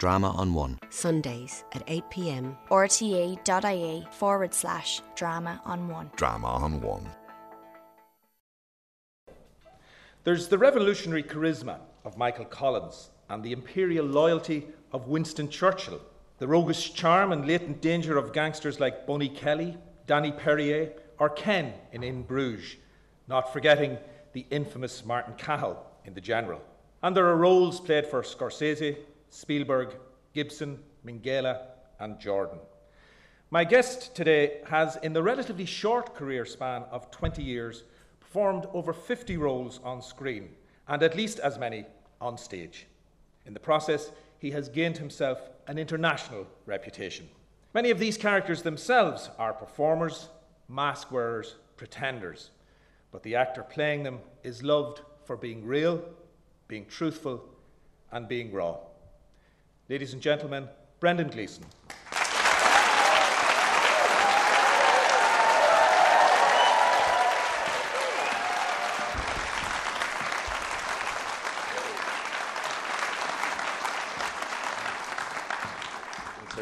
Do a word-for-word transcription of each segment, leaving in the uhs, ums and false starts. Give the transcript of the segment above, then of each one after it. Drama on One. Sundays at eight p m. R T A.ie forward slash Drama on One. Drama on One. There's the revolutionary charisma of Michael Collins and the imperial loyalty of Winston Churchill, the roguish charm and latent danger of gangsters like Bonnie Kelly, Danny Perrier, or Ken in In Bruges, not forgetting the infamous Martin Cahill in The General. And there are roles played for Scorsese, Spielberg, Gibson, Minghella, and Jordan. My guest today has, in the relatively short career span of twenty years, performed over fifty roles on screen, and at least as many on stage. In the process, he has gained himself an international reputation. Many of these characters themselves are performers, mask wearers, pretenders, but the actor playing them is loved for being real, being truthful, and being raw. Ladies and gentlemen, Brendan Gleeson.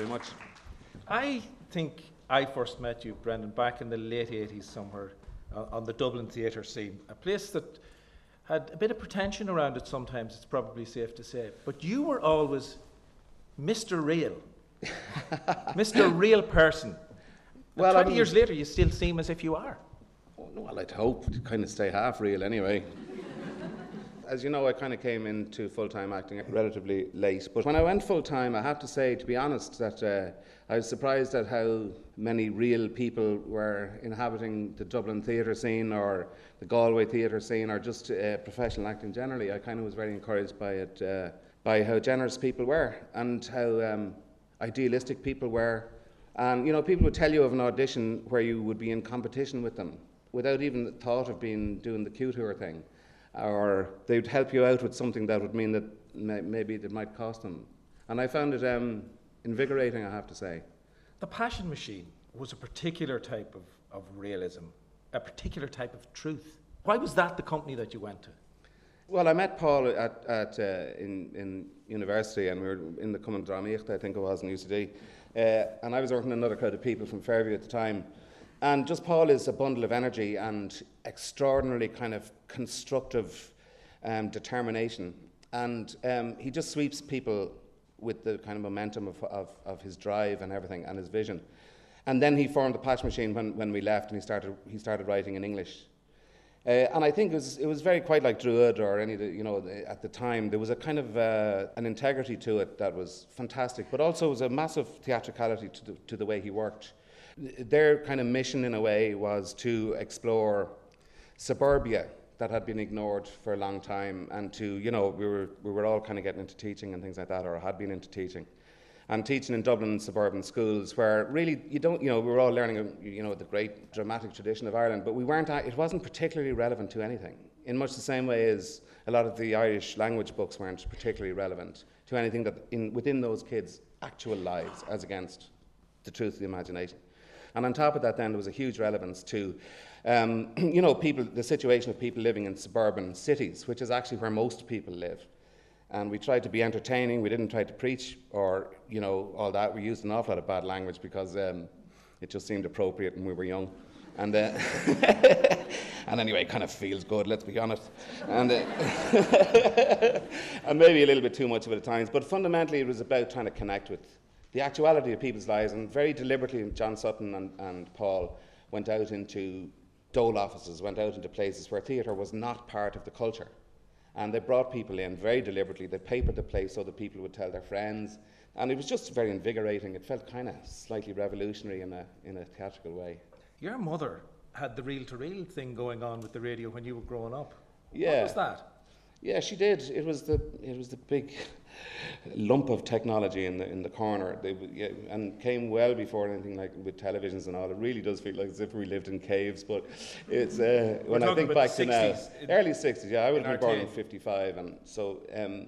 Much. I think I first met you, Brendan, back in the late eighties somewhere uh, on the Dublin theatre scene, a place that had a bit of pretension around it sometimes, it's probably safe to say, but you were always Mister Real, Mister Real Person. Well, twenty I mean, years later, you still seem as if you are. Well, I'd hope to kind of stay half real anyway. As you know, I kind of came into full-time acting relatively late, but when I went full-time, I have to say, to be honest, that uh, I was surprised at how many real people were inhabiting the Dublin theatre scene or the Galway theatre scene or just uh, professional acting generally. I kind of was very encouraged by it, uh, by how generous people were and how um, idealistic people were. And, you know, people would tell you of an audition where you would be in competition with them without even the thought of being doing the cute tour thing. Or they'd help you out with something that would mean that may- maybe it might cost them. And I found it um, invigorating, I have to say. The Passion Machine was a particular type of, of realism, a particular type of truth. Why was that the company that you went to? Well, I met Paul at, at uh, in, in university, and we were in the Common Dramaíocht, I think it was, in U C D. Uh, and I was working with another crowd of people from Fairview at the time. And just Paul is a bundle of energy and extraordinarily kind of constructive um, determination. And um, he just sweeps people with the kind of momentum of, of, of his drive and everything and his vision. And then he formed the Passion Machine when, when we left, and he started he started writing in English. Uh, and I think it was it was very quite like Druid or any of the, you know, the, at the time there was a kind of uh, an integrity to it that was fantastic, but also was a massive theatricality to the, to the way he worked. Their kind of mission, in a way, was to explore suburbia that had been ignored for a long time, and to, you know, we were we were all kind of getting into teaching and things like that, or had been into teaching, and teaching in Dublin suburban schools, where really you don't, you know, we were all learning, you know, the great dramatic tradition of Ireland, but we weren't. It wasn't particularly relevant to anything, in much the same way as a lot of the Irish language books weren't particularly relevant to anything that in within those kids' actual lives, as against the truth of the imagination. And on top of that, then, there was a huge relevance to, um, you know, people, the situation of people living in suburban cities, which is actually where most people live. And we tried to be entertaining. We didn't try to preach or, you know, all that. We used an awful lot of bad language because um, it just seemed appropriate when we were young. And uh, and anyway, it kind of feels good, let's be honest. And, uh, and maybe a little bit too much of it at times. But fundamentally, it was about trying to connect with the actuality of people's lives, and very deliberately John Sutton and, and Paul went out into dole offices, went out into places where theatre was not part of the culture. And they brought people in very deliberately. They papered the place so that people would tell their friends. And it was just very invigorating. It felt kind of slightly revolutionary in a, in a theatrical way. Your mother had the reel-to-reel thing going on with the radio when you were growing up. Yeah. What was that? Yeah, she did. It was the it was the big lump of technology in the in the corner, they, yeah, and came well before anything like with televisions and all. It really does feel like as if we lived in caves. But it's uh, when I think back to now, early sixties. Yeah, I would have been born in fifty-five, and so. Um,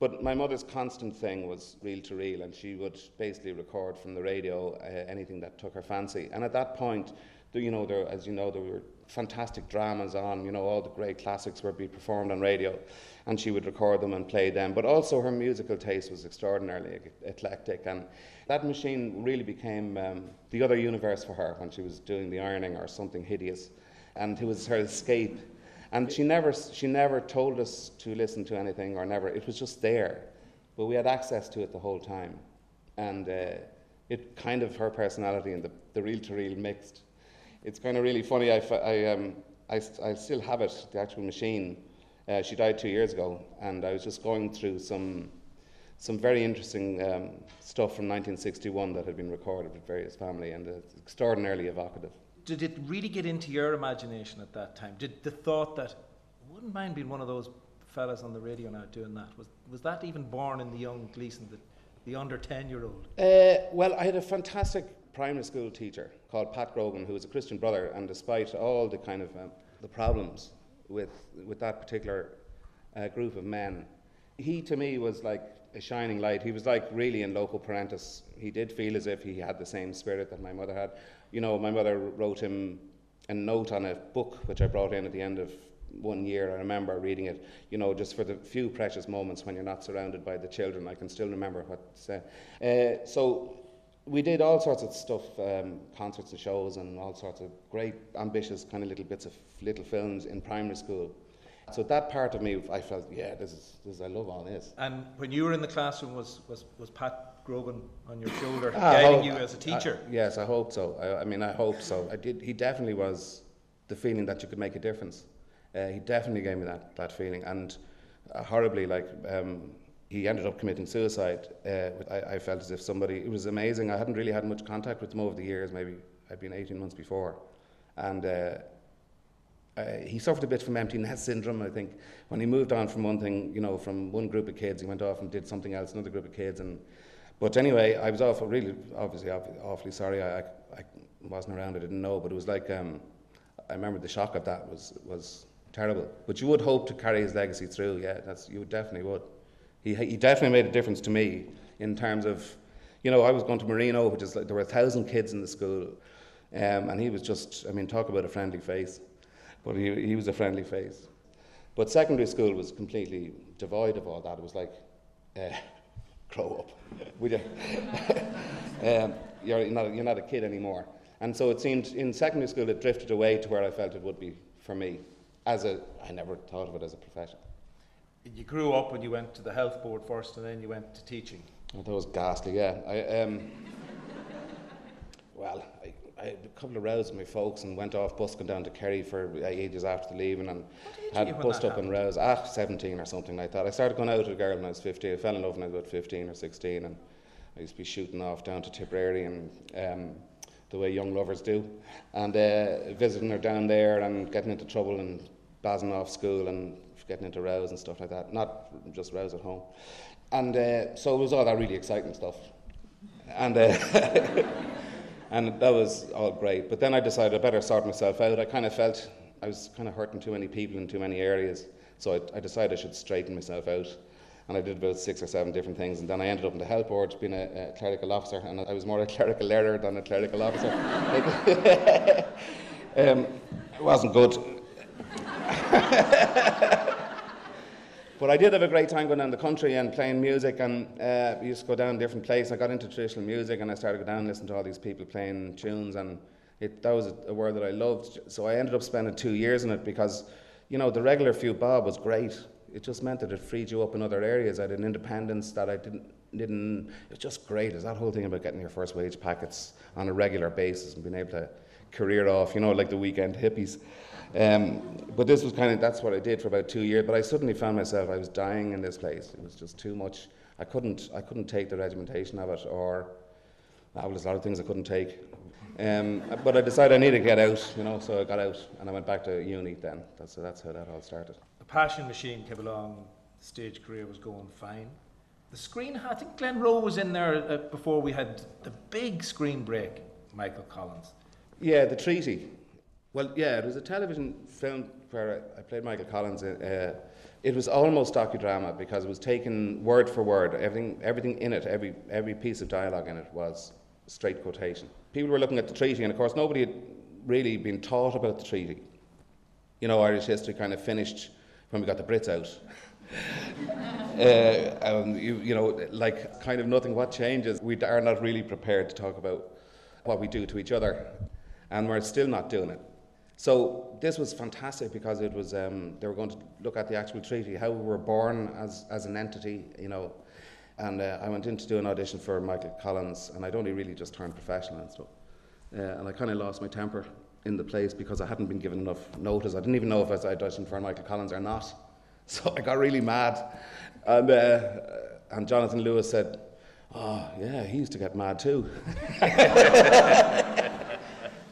but my mother's constant thing was reel to reel, and she would basically record from the radio uh, anything that took her fancy. And at that point, the, you know, there, as you know, there were fantastic dramas on, you know, all the great classics were being performed on radio, and she would record them and play them. But also her musical taste was extraordinarily eclectic, and that machine really became um, the other universe for her when she was doing the ironing or something hideous, and it was her escape. And she never, she never told us to listen to anything, or never, it was just there. But we had access to it the whole time. And uh, it kind of, her personality and the, the reel-to-reel mixed. It's kind of really funny, I, I, um, I, I still have it, the actual machine. Uh, she died two years ago, and I was just going through some, some very interesting um, stuff from nineteen sixty-one that had been recorded with various family, and it's extraordinarily evocative. Did it really get into your imagination at that time? Did the thought that, I wouldn't mind being one of those fellas on the radio now doing that, was, was that even born in the young Gleeson, the, the under ten-year-old? Uh, well, I had a fantastic primary school teacher called Pat Grogan, who was a Christian brother, and despite all the kind of um, the problems with, with that particular uh, group of men, he to me was like a shining light. He was like really in loco parentis. He did feel as if he had the same spirit that my mother had. You know, my mother wrote him a note on a book which I brought in at the end of one year. I remember reading it, you know, just for the few precious moments when you're not surrounded by the children. I can still remember what it said. Uh, so we did all sorts of stuff, um, concerts and shows and all sorts of great, ambitious kind of little bits of little films in primary school. So that part of me, I felt, yeah, this is, this is, I love all this. And when you were in the classroom, was, was, was Pat Grogan on your shoulder guiding you as a teacher? I, yes, I hope so. I, I mean, I hope so. I did. He definitely was the feeling that you could make a difference. Uh, he definitely gave me that, that feeling. And uh, horribly, like, um, he ended up committing suicide. Uh, I, I felt as if somebody, it was amazing. I hadn't really had much contact with him over the years. Maybe I'd been eighteen months before. And... Uh, Uh, he suffered a bit from empty nest syndrome, I think. When he moved on from one thing, you know, from one group of kids, he went off and did something else, another group of kids. And but anyway, I was awful, really, obviously, awfully sorry. I, I wasn't around. I didn't know, but it was like um, I remember the shock of that was was terrible. But you would hope to carry his legacy through. Yeah, that's you definitely would. He he definitely made a difference to me in terms of, you know, I was going to Marino, which is like there were a thousand kids in the school, um, and he was just, I mean, talk about a friendly face. But he, he was a friendly face. But secondary school was completely devoid of all that. It was like, uh, grow up, would you? um, you're, not, you're not a kid anymore. And so it seemed in secondary school it drifted away to where I felt it would be for me. As a, I never thought of it as a profession. You grew up when you went to the health board first, and then you went to teaching. Well, that was ghastly, yeah. I, um, well. I, I had a couple of rows with my folks and went off busking down to Kerry for ages after the leaving, and had bust up and rows at seventeen or something like that. I started going out with a girl when I was fifteen. I fell in love when I was about fifteen or sixteen, and I used to be shooting off down to Tipperary, and um, the way young lovers do, and uh, visiting her down there and getting into trouble and buzzing off school and getting into rows and stuff like that. Not just rows at home. And uh, so it was all that really exciting stuff. And... Uh, And that was all great. But then I decided I better sort myself out. I kind of felt I was kind of hurting too many people in too many areas. So I, I decided I should straighten myself out. And I did about six or seven different things. And then I ended up in the health board being a, a clerical officer. And I was more a clerical error than a clerical officer. um, it wasn't good. But I did have a great time going down the country and playing music, and uh, we used to go down different places. I got into traditional music, and I started to go down and listen to all these people playing tunes, and it, that was a, a word that I loved. So I ended up spending two years in it because, you know, the regular few bob was great. It just meant that it freed you up in other areas. I had an independence that I didn't, didn't it was just great. It's that whole thing about getting your first wage packets on a regular basis and being able to career off, you know, like the weekend hippies. Um, but this was kind of, that's what I did for about two years, but I suddenly found myself, I was dying in this place. It was just too much. I couldn't, I couldn't take the regimentation of it, or, well, there's a lot of things I couldn't take. Um, but I decided I needed to get out, you know, so I got out and I went back to uni then. That's, that's how that all started. The Passion Machine came along, the stage career was going fine. The screen, I think Glen Rowe was in there uh, before we had the big screen break, Michael Collins. Yeah, The Treaty. Well, yeah, it was a television film where I played Michael Collins. Uh, it was almost docudrama because it was taken word for word. Everything, everything in it, every every piece of dialogue in it was straight quotation. People were looking at the treaty, and of course, nobody had really been taught about the treaty. you know, Irish history kind of finished when we got the Brits out. uh, um, you, you know, like kind of nothing what changes. We are not really prepared to talk about what we do to each other, and we're still not doing it. So this was fantastic because it was um, they were going to look at the actual treaty, how we were born as, as an entity, you know. And uh, I went in to do an audition for Michael Collins, and I'd only really just turned professional and stuff. Uh, and I kind of lost my temper in the place because I hadn't been given enough notice. I didn't even know if I was auditioned for Michael Collins or not. So I got really mad. And, uh, and Jonathan Lewis said, "Oh, yeah, he used to get mad too."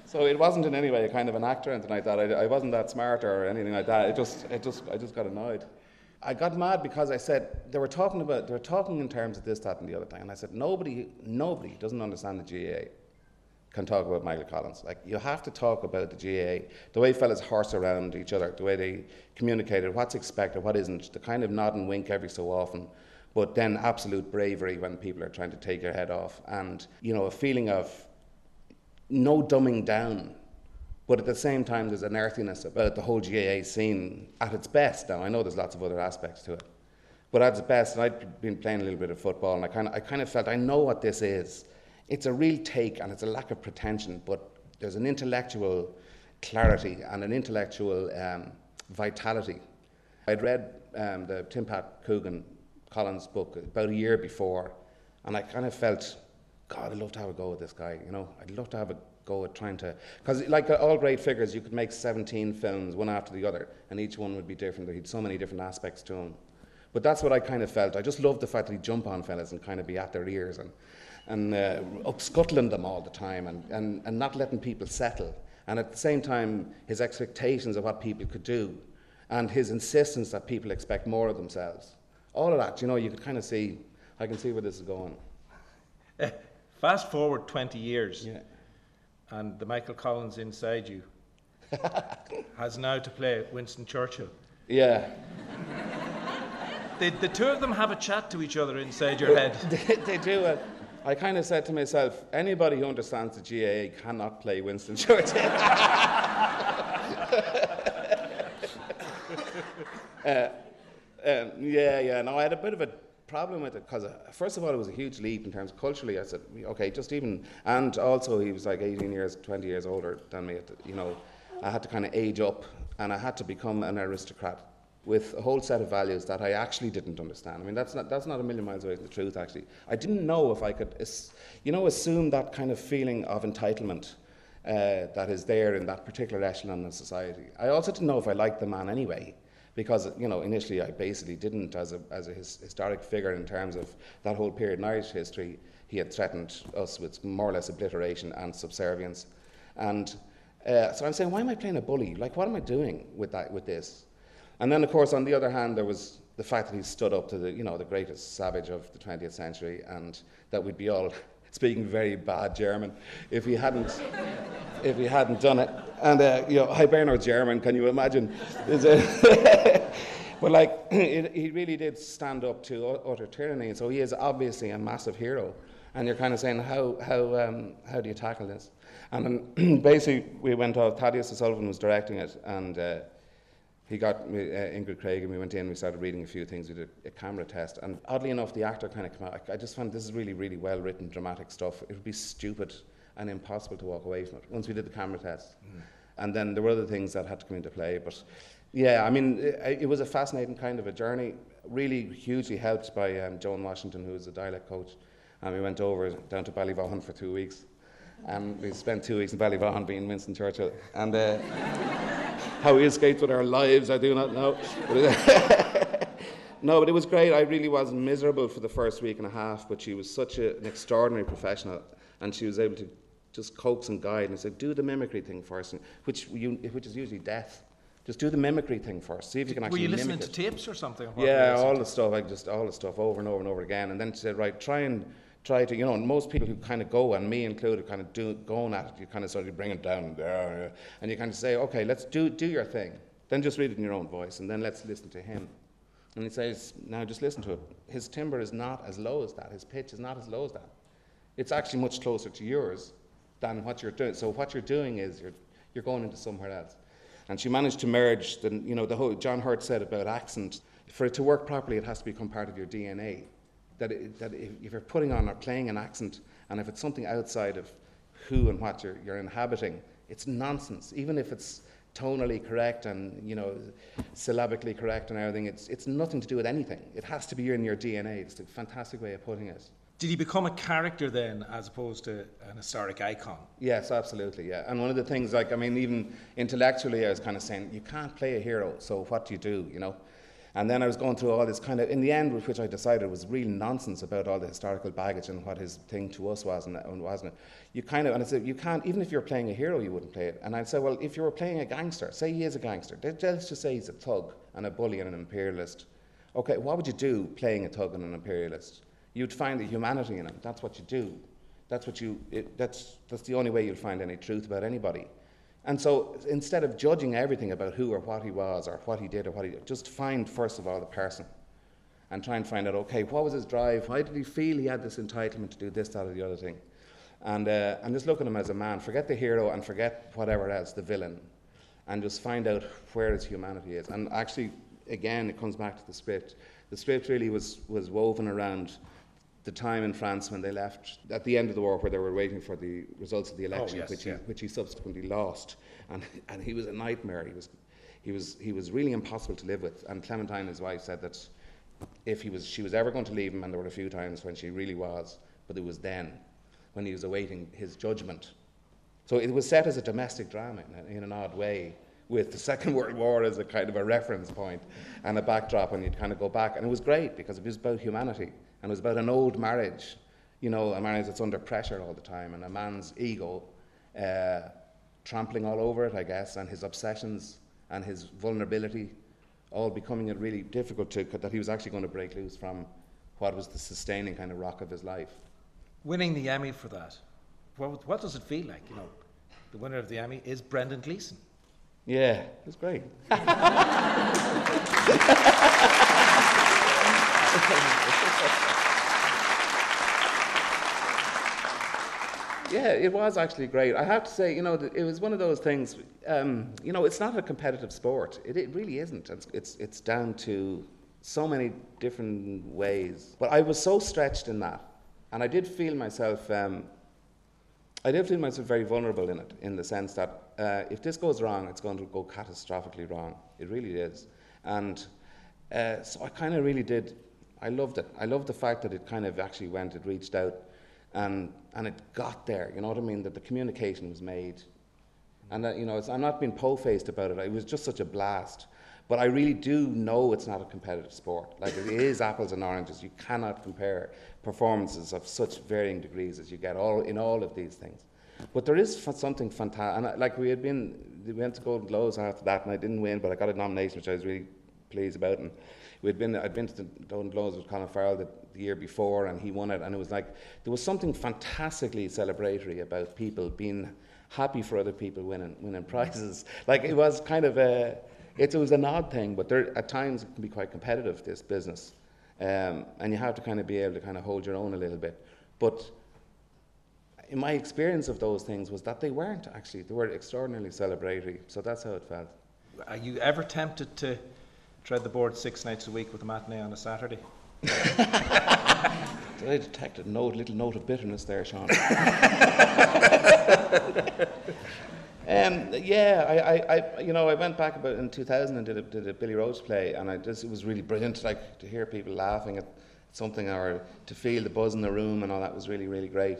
So it wasn't in any way a kind of an actor or anything like that. I, I wasn't that smart or anything like that. It just, it just, I just got annoyed. I got mad because I said, they were talking about, they were talking in terms of this, that, and the other thing. And I said, nobody, nobody doesn't understand the G A A can talk about Michael Collins. Like, you have to talk about the G A A, the way fellas horse around each other, the way they communicated, what's expected, what isn't, the kind of nod and wink every so often, but then absolute bravery when people are trying to take your head off. And, you know, a feeling of no dumbing down. But at the same time, there's an earthiness about the whole G A A scene at its best. Now, I know there's lots of other aspects to it, but at its best, and I'd been playing a little bit of football, and I kind of, I kind of felt, I know what this is. It's a real take, and it's a lack of pretension, but there's an intellectual clarity and an intellectual um, vitality. I'd read um, the Tim Pat Coogan Collins book about a year before, and I kind of felt, God, I'd love to have a go at this guy, you know? I'd love to have a go at trying to, because like all great figures, you could make seventeen films, one after the other, and each one would be different. He had so many different aspects to him. But that's what I kind of felt. I just loved the fact that he'd jump on fellas and kind of be at their ears and, and uh, upscuttling them all the time and, and, and not letting people settle. And at the same time, his expectations of what people could do and his insistence that people expect more of themselves. All of that, you know, you could kind of see, I can see where this is going. Uh, fast forward twenty years. Yeah. And the Michael Collins inside you has now to play Winston Churchill. Yeah. Did the two of them have a chat to each other inside your head? They, they do. Uh, I kind of said to myself, anybody who understands the G A A cannot play Winston Churchill. uh, um, yeah, yeah. No, I had a bit of a problem with it because uh, first of all, it was a huge leap in terms of culturally. I said, okay, just even, and also he was like eighteen years, twenty years older than me. At the, you know, I had to kind of age up, and I had to become an aristocrat with a whole set of values that I actually didn't understand. I mean, that's not that's not a million miles away from the truth. Actually, I didn't know if I could, you know, assume that kind of feeling of entitlement uh, that is there in that particular echelon of society. I also didn't know if I liked the man anyway. Because, you know, initially I basically didn't, as a, as a his, historic figure in terms of that whole period in Irish history, he had threatened us with more or less obliteration and subservience. And uh, so I'm saying, why am I playing a bully? Like, what am I doing with that, with this? And then, of course, on the other hand, there was the fact that he stood up to the, you know, the greatest savage of the twentieth century, and that we'd be all speaking very bad German if he hadn't, if he hadn't done it. And, uh, you know, Hiberno German, can you imagine? But, like, it, he really did stand up to utter tyranny, and so he is obviously a massive hero. And you're kind of saying, how how um, how do you tackle this? And then basically, we went off, Thaddeus O'Sullivan was directing it, and uh, he got me, uh, Ingrid Craig, and we went in, we started reading a few things, we did a camera test, and oddly enough, the actor kind of came out. I, I just found this is really, really well-written, dramatic stuff. It would be stupid and impossible to walk away from it, once we did the camera test. Mm. And then there were other things that had to come into play, but yeah, I mean, it, it was a fascinating kind of a journey, really hugely helped by um, Joan Washington, who was a dialect coach, and we went over down to Ballyvaughan for two weeks, and we spent two weeks in Ballyvaughan being Winston Churchill, and uh, how we escaped with our lives, I do not know. No, but it was great. I really was miserable for the first week and a half, but she was such a, an extraordinary professional, and she was able to just coax and guide, and said, do the mimicry thing first, which you, which is usually death. Just do the mimicry thing first, see if you can actually mimic. Were you listening to tapes or something? Yeah, all the stuff, I just all the stuff over and over and over again. And then she said, right, try and try to, you know, and most people who kind of go, and me included, kind of do going at it, you kind of sort of bring it down, and you kind of say, okay, let's do do your thing. Then just read it in your own voice, and then let's listen to him. And he says, now just listen to it. His timbre is not as low as that. His pitch is not as low as that. It's actually much closer to yours than what you're doing. So what you're doing is you're, you're going into somewhere else. And she managed to merge the, you know, the whole, John Hurt said about accent, for it to work properly, it has to become part of your D N A. That, it, that if you're putting on or playing an accent, and if it's something outside of who and what you're, you're inhabiting, it's nonsense. Even if it's tonally correct and, you know, syllabically correct and everything, it's, it's nothing to do with anything. It has to be in your D N A. It's a fantastic way of putting it. Did he become a character then, as opposed to an historic icon? Yes, absolutely, yeah. And one of the things, like, I mean, even intellectually, I was kind of saying, you can't play a hero, so what do you do, you know? And then I was going through all this kind of, in the end, which I decided was real nonsense about all the historical baggage and what his thing to us was and, and wasn't it. You kind of, and I said, you can't, even if you're playing a hero, you wouldn't play it. And I'd say, well, if you were playing a gangster, say he is a gangster, let's just say he's a thug and a bully and an imperialist. Okay, what would you do playing a thug and an imperialist? You'd find the humanity in him. That's what you do. That's what you. It, that's that's the only way you'll find any truth about anybody. And so instead of judging everything about who or what he was or what he did or what he did, just find first of all the person, and try and find out. Okay, what was his drive? Why did he feel he had this entitlement to do this, that, or the other thing? And uh, and just look at him as a man. Forget the hero and forget whatever else, the villain, and just find out where his humanity is. And actually, again, it comes back to the script. The script really was was woven around the time in France when they left, at the end of the war, where they were waiting for the results of the election, oh, yes, which, yeah. he, which he subsequently lost. And, and he was a nightmare. He was, he, was, he was really impossible to live with. And Clementine, his wife, said that if he was, she was ever going to leave him, and there were a few times when she really was, but it was then, when he was awaiting his judgment. So it was set as a domestic drama in, in an odd way, with the Second World War as a kind of a reference point and a backdrop, and you'd kind of go back. And it was great, because it was about humanity. And it was about an old marriage, you know, a marriage that's under pressure all the time, and a man's ego uh, trampling all over it, I guess, and his obsessions and his vulnerability all becoming it really difficult to, that he was actually going to break loose from what was the sustaining kind of rock of his life. Winning the Emmy for that, what, what does it feel like, you know? The winner of the Emmy is Brendan Gleeson. Yeah, it's great. Yeah, it was actually great. I have to say, you know, it was one of those things, um, you know, it's not a competitive sport. It, it really isn't. It's, it's, it's down to so many different ways. But I was so stretched in that. And I did feel myself, um, I did feel myself very vulnerable in it, in the sense that uh, if this goes wrong, it's going to go catastrophically wrong. It really is. And uh, so I kind of really did, I loved it. I loved the fact that it kind of actually went, it reached out. And and it got there, you know what I mean? That the communication was made, and that, you know, it's, I'm not being po-faced about it. It was just such a blast. But I really do know it's not a competitive sport. Like, it is apples and oranges. You cannot compare performances of such varying degrees as you get all in all of these things. But there is f- something fantastic. And like, we had been, we went to Golden Globes after that, and I didn't win, but I got a nomination, which I was really pleased about. And we'd been, I'd been to the Golden Globes with Colin Farrell the, the year before, and he won it, and it was like, there was something fantastically celebratory about people being happy for other people winning, winning prizes. Like, it was kind of a, it, it was an odd thing, but there, at times it can be quite competitive, this business, um, and you have to kind of be able to kind of hold your own a little bit. But in my experience of those things was that they weren't actually, they were extraordinarily celebratory, so that's how it felt. Are you ever tempted to tread the board six nights a week with a matinee on a Saturday? Did I detect a note, little note of bitterness there, Sean? um, yeah, I, I, I, you know, I went back about in two thousand and did a, did a Billy Rose play, and I just, it was really brilliant. Like, to hear people laughing at something or to feel the buzz in the room and all that was really, really great.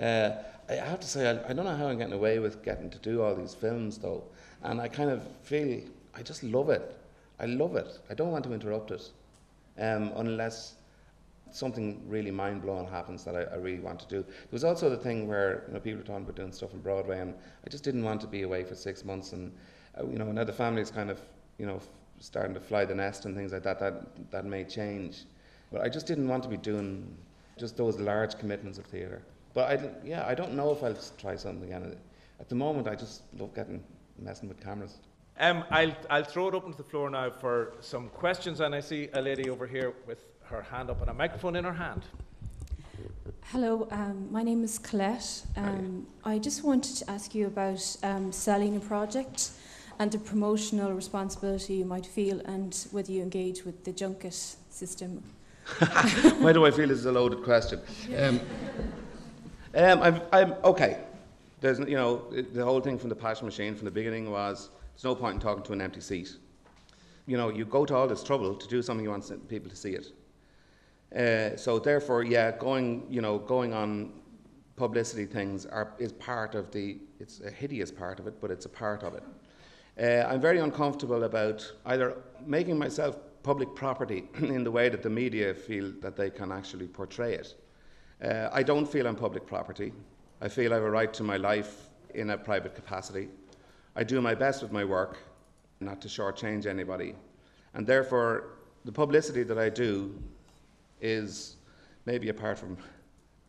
Uh, I have to say, I, I don't know how I'm getting away with getting to do all these films, though, and I kind of feel I just love it. I love it. I don't want to interrupt it, um, unless something really mind-blowing happens that I, I really want to do. There was also the thing where, you know, people were talking about doing stuff in Broadway, and I just didn't want to be away for six months. And uh, you know, now the family's kind of, you know, f- starting to fly the nest and things like that. That that may change, but I just didn't want to be doing just those large commitments of theatre. But I, yeah, I don't know if I'll try something again. At the moment, I just love getting messing with cameras. Um, I'll, I'll throw it open to the floor now for some questions, and I see a lady over here with her hand up and a microphone in her hand. Hello, um, my name is Colette. Um, I just wanted to ask you about um, selling a project. and the promotional responsibility you might feel, and whether you engage with the junket system. Why do I feel this is a loaded question? Um, um, I'm, I'm okay. There's, you know, the whole thing from The Passion Machine from the beginning was there's no point in talking to an empty seat. You know, you go to all this trouble to do something you want people to see it. Uh, so therefore, yeah, going, you know, going on publicity things are, is part of the, it's a hideous part of it, but it's a part of it. Uh, I'm very uncomfortable about either making myself public property in the way that the media feel that they can actually portray it. Uh, I don't feel I'm public property. I feel I have a right to my life in a private capacity. I do my best with my work, not to shortchange anybody. And therefore, the publicity that I do is, maybe apart from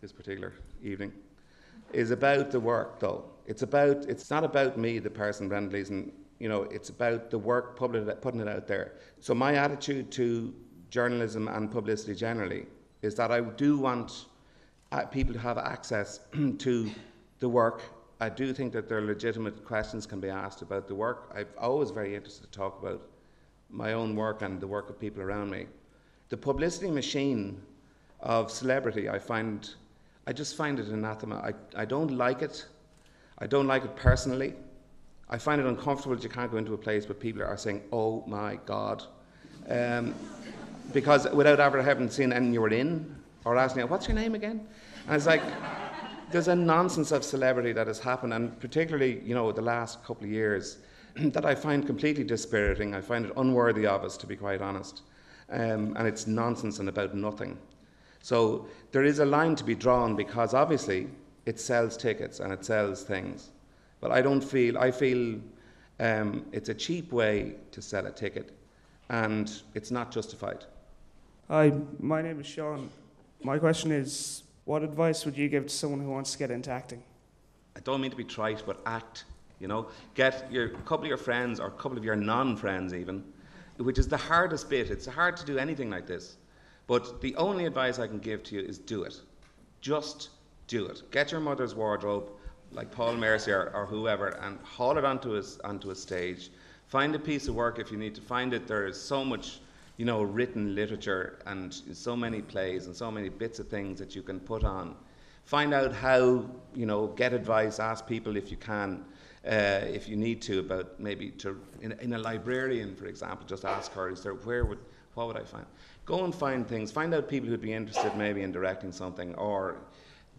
this particular evening, is about the work, though. It's about, it's not about me, the person, Brendan Gleeson. You know, it's about the work, putting it out there. So my attitude to journalism and publicity generally is that I do want people to have access to the work. I do think that there are legitimate questions can be asked about the work. I'm always very interested to talk about my own work and the work of people around me. The publicity machine of celebrity, I find, I just find it anathema. I, I don't like it. I don't like it personally. I find it uncomfortable that you can't go into a place where people are saying, oh my God, um, because without ever having seen anything you were in, or asking, what's your name again? And it's like, there's a nonsense of celebrity that has happened, and particularly, you know, the last couple of years, that I find completely dispiriting. I find it unworthy of us, to be quite honest. Um, and it's nonsense and about nothing. So there is a line to be drawn, because obviously it sells tickets and it sells things. But I don't feel, I feel um, it's a cheap way to sell a ticket, and it's not justified. Hi, my name is Sean. My question is, what advice would you give to someone who wants to get into acting? I don't mean to be trite, but act, you know. Get your, a couple of your friends, or a couple of your non-friends even, which is the hardest bit. It's hard to do anything like this. But the only advice I can give to you is do it. Just do it. Get your mother's wardrobe, like Paul Mercier or whoever, and haul it onto a, onto a stage. Find a piece of work if you need to find it. There is so much, you know, written literature and so many plays and so many bits of things that you can put on. Find out how, you know, get advice, ask people if you can, uh, if you need to, about maybe to, in, in a librarian, for example, just ask her, is there, where would, what would I find? Go and find things, find out people who'd be interested maybe in directing something, or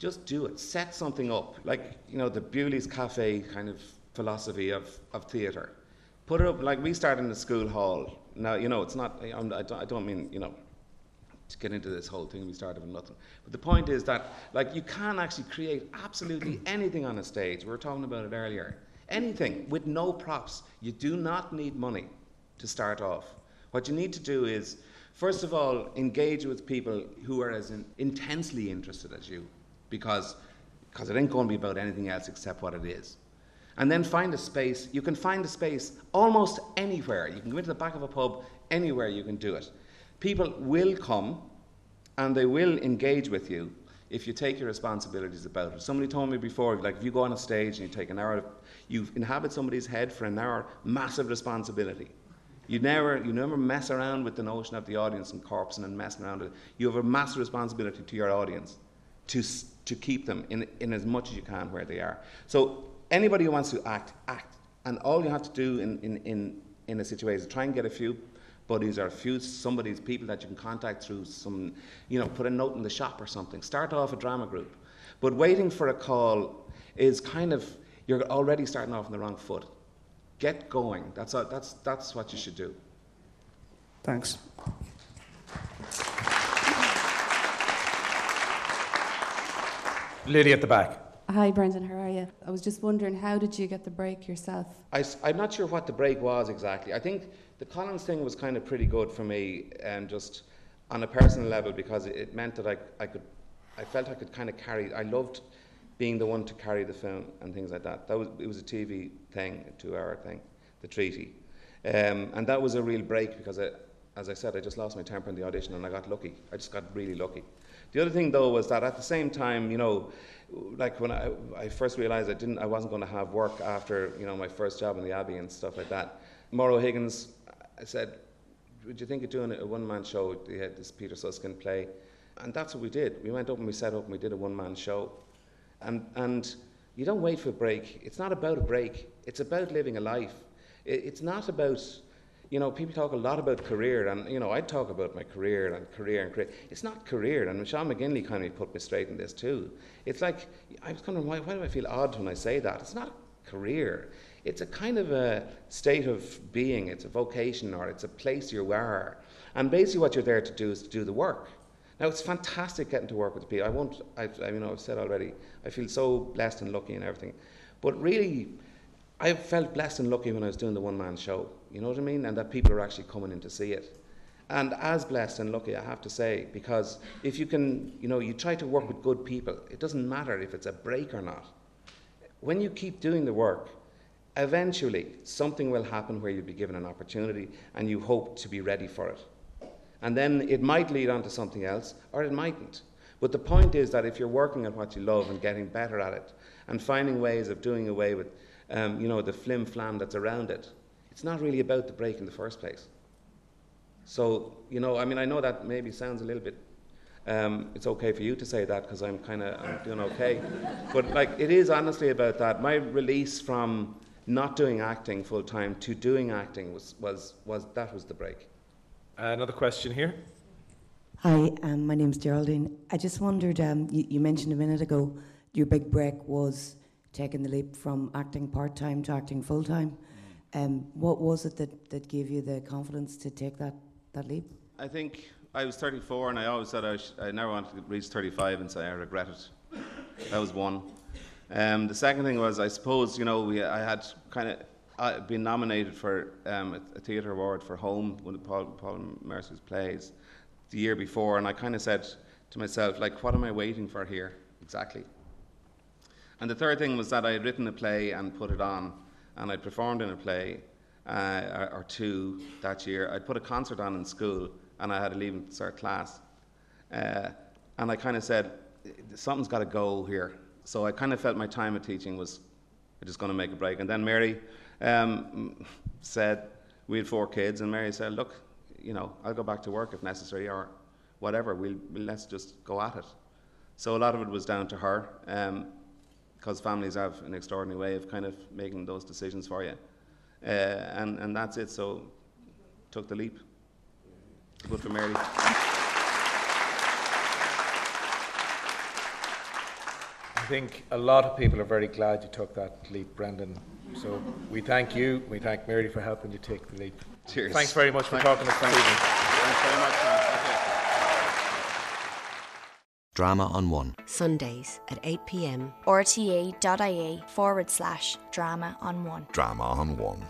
just do it, set something up. Like, you know, the Bewley's Cafe kind of philosophy of, of theatre. Put it up, like we start in the school hall. Now, you know, it's not, I don't mean, you know, to get into this whole thing, we started with nothing. But the point is that, like, you can actually create absolutely anything on a stage. We were talking about it earlier. Anything, with no props. You do not need money to start off. What you need to do is, first of all, engage with people who are as in, intensely interested as you, because, because it ain't going to be about anything else except what it is. And then find a space. You can find a space almost anywhere. You can go into the back of a pub, anywhere you can do it. People will come, and they will engage with you if you take your responsibilities about it. Somebody told me before, like, if you go on a stage and you take an hour, you inhabit somebody's head for an hour, massive responsibility. You never, you never mess around with the notion of the audience and corpsing and messing around with it. You have a massive responsibility to your audience to, to keep them in, in as much as you can where they are. So, anybody who wants to act, act. And all you have to do in, in, in, in a situation is try and get a few buddies or a few somebody's people that you can contact through some, you know, put a note in the shop or something. Start off a drama group. But waiting for a call is kind of, you're already starting off on the wrong foot. Get going. That's, a, that's, that's what you should do. Thanks. Lady at the back. Hi, Brendan, how are you? I was just wondering, how did you get the break yourself? I, I'm not sure what the break was exactly. I think the Collins thing was kind of pretty good for me, um, just on a personal level, because it, it meant that I, I could, I felt I could kind of carry, I loved being the one to carry the film and things like that. That was, it was a T V thing, a two-hour thing, The Treaty. Um, and that was a real break because, I, as I said, I just lost my temper in the audition and I got lucky. I just got really lucky. The other thing, though, was that at the same time, you know, like when I, I first realized I didn't, I wasn't going to have work after, you know, my first job in the Abbey and stuff like that, Mauro Higgins, I said, would you think of doing a one-man show? He had this Peter Susskind play. And that's what we did. We went up and we set up and we did a one-man show. And, and you don't wait for a break. It's not about a break. It's about living a life. It, it's not about, you know, people talk a lot about career. And, you know, I talk about my career and career and career. It's not career. And Sean McGinley kind of put me straight in this too. It's like, I was kind of, why, why do I feel odd when I say that? It's not career. It's a kind of a state of being. It's a vocation, or it's a place you are. And basically what you're there to do is to do the work. Now, it's fantastic getting to work with the people. I won't, I, I you know, I've said already, I feel so blessed and lucky and everything. But really, I felt blessed and lucky when I was doing the one-man show. You know what I mean? And that people are actually coming in to see it. And as blessed and lucky, I have to say, because if you can, you know, you try to work with good people. It doesn't matter if it's a break or not. When you keep doing the work, eventually something will happen where you'll be given an opportunity and you hope to be ready for it. And then it might lead on to something else, or it mightn't. But the point is that if you're working at what you love and getting better at it and finding ways of doing away with um, you know, the flim-flam that's around it, it's not really about the break in the first place. So, you know, I mean, I know that maybe sounds a little bit Um, it's okay for you to say that, because I'm kind of I'm doing okay. But like, it is honestly about that. My release from not doing acting full time to doing acting was, was, was that was the break. Uh, another question here. Hi, um, my name's Geraldine. I just wondered, um, you, you mentioned a minute ago your big break was taking the leap from acting part time to acting full time. Um, what was it that, that gave you the confidence to take that, that leap? I think I was thirty-four, and I always said I, sh- I never wanted to reach thirty-five and say I regret it. That was one. Um, the second thing was, I suppose, you know, we, I had kind of uh, been nominated for um, a, a theatre award for Home, one of Paul, Paul Mercier's plays, the year before, and I kind of said to myself, like, what am I waiting for here exactly? And the third thing was that I had written a play and put it on, and I performed in a play uh, or two that year. I'd put a concert on in school, and I had a Leaving Cert class. Uh, and I kind of said, something's got to go here. So I kind of felt my time of teaching was just going to make a break. And then Mary um, said, we had four kids, and Mary said, look, you know, I'll go back to work if necessary, or whatever, we'll, let's just go at it. So a lot of it was down to her, because um, families have an extraordinary way of kind of making those decisions for you. Uh, and, and that's it, so took the leap. Good for Mary. I think a lot of people are very glad you took that leap, Brendan. So we thank you. We thank Mary for helping you take the leap. Cheers. Thanks very much for Thanks. talking to us. Thanks very much. Thank you. Drama on One. Sundays at eight p.m. R T A dot I E forward slash Drama on One. Drama on One.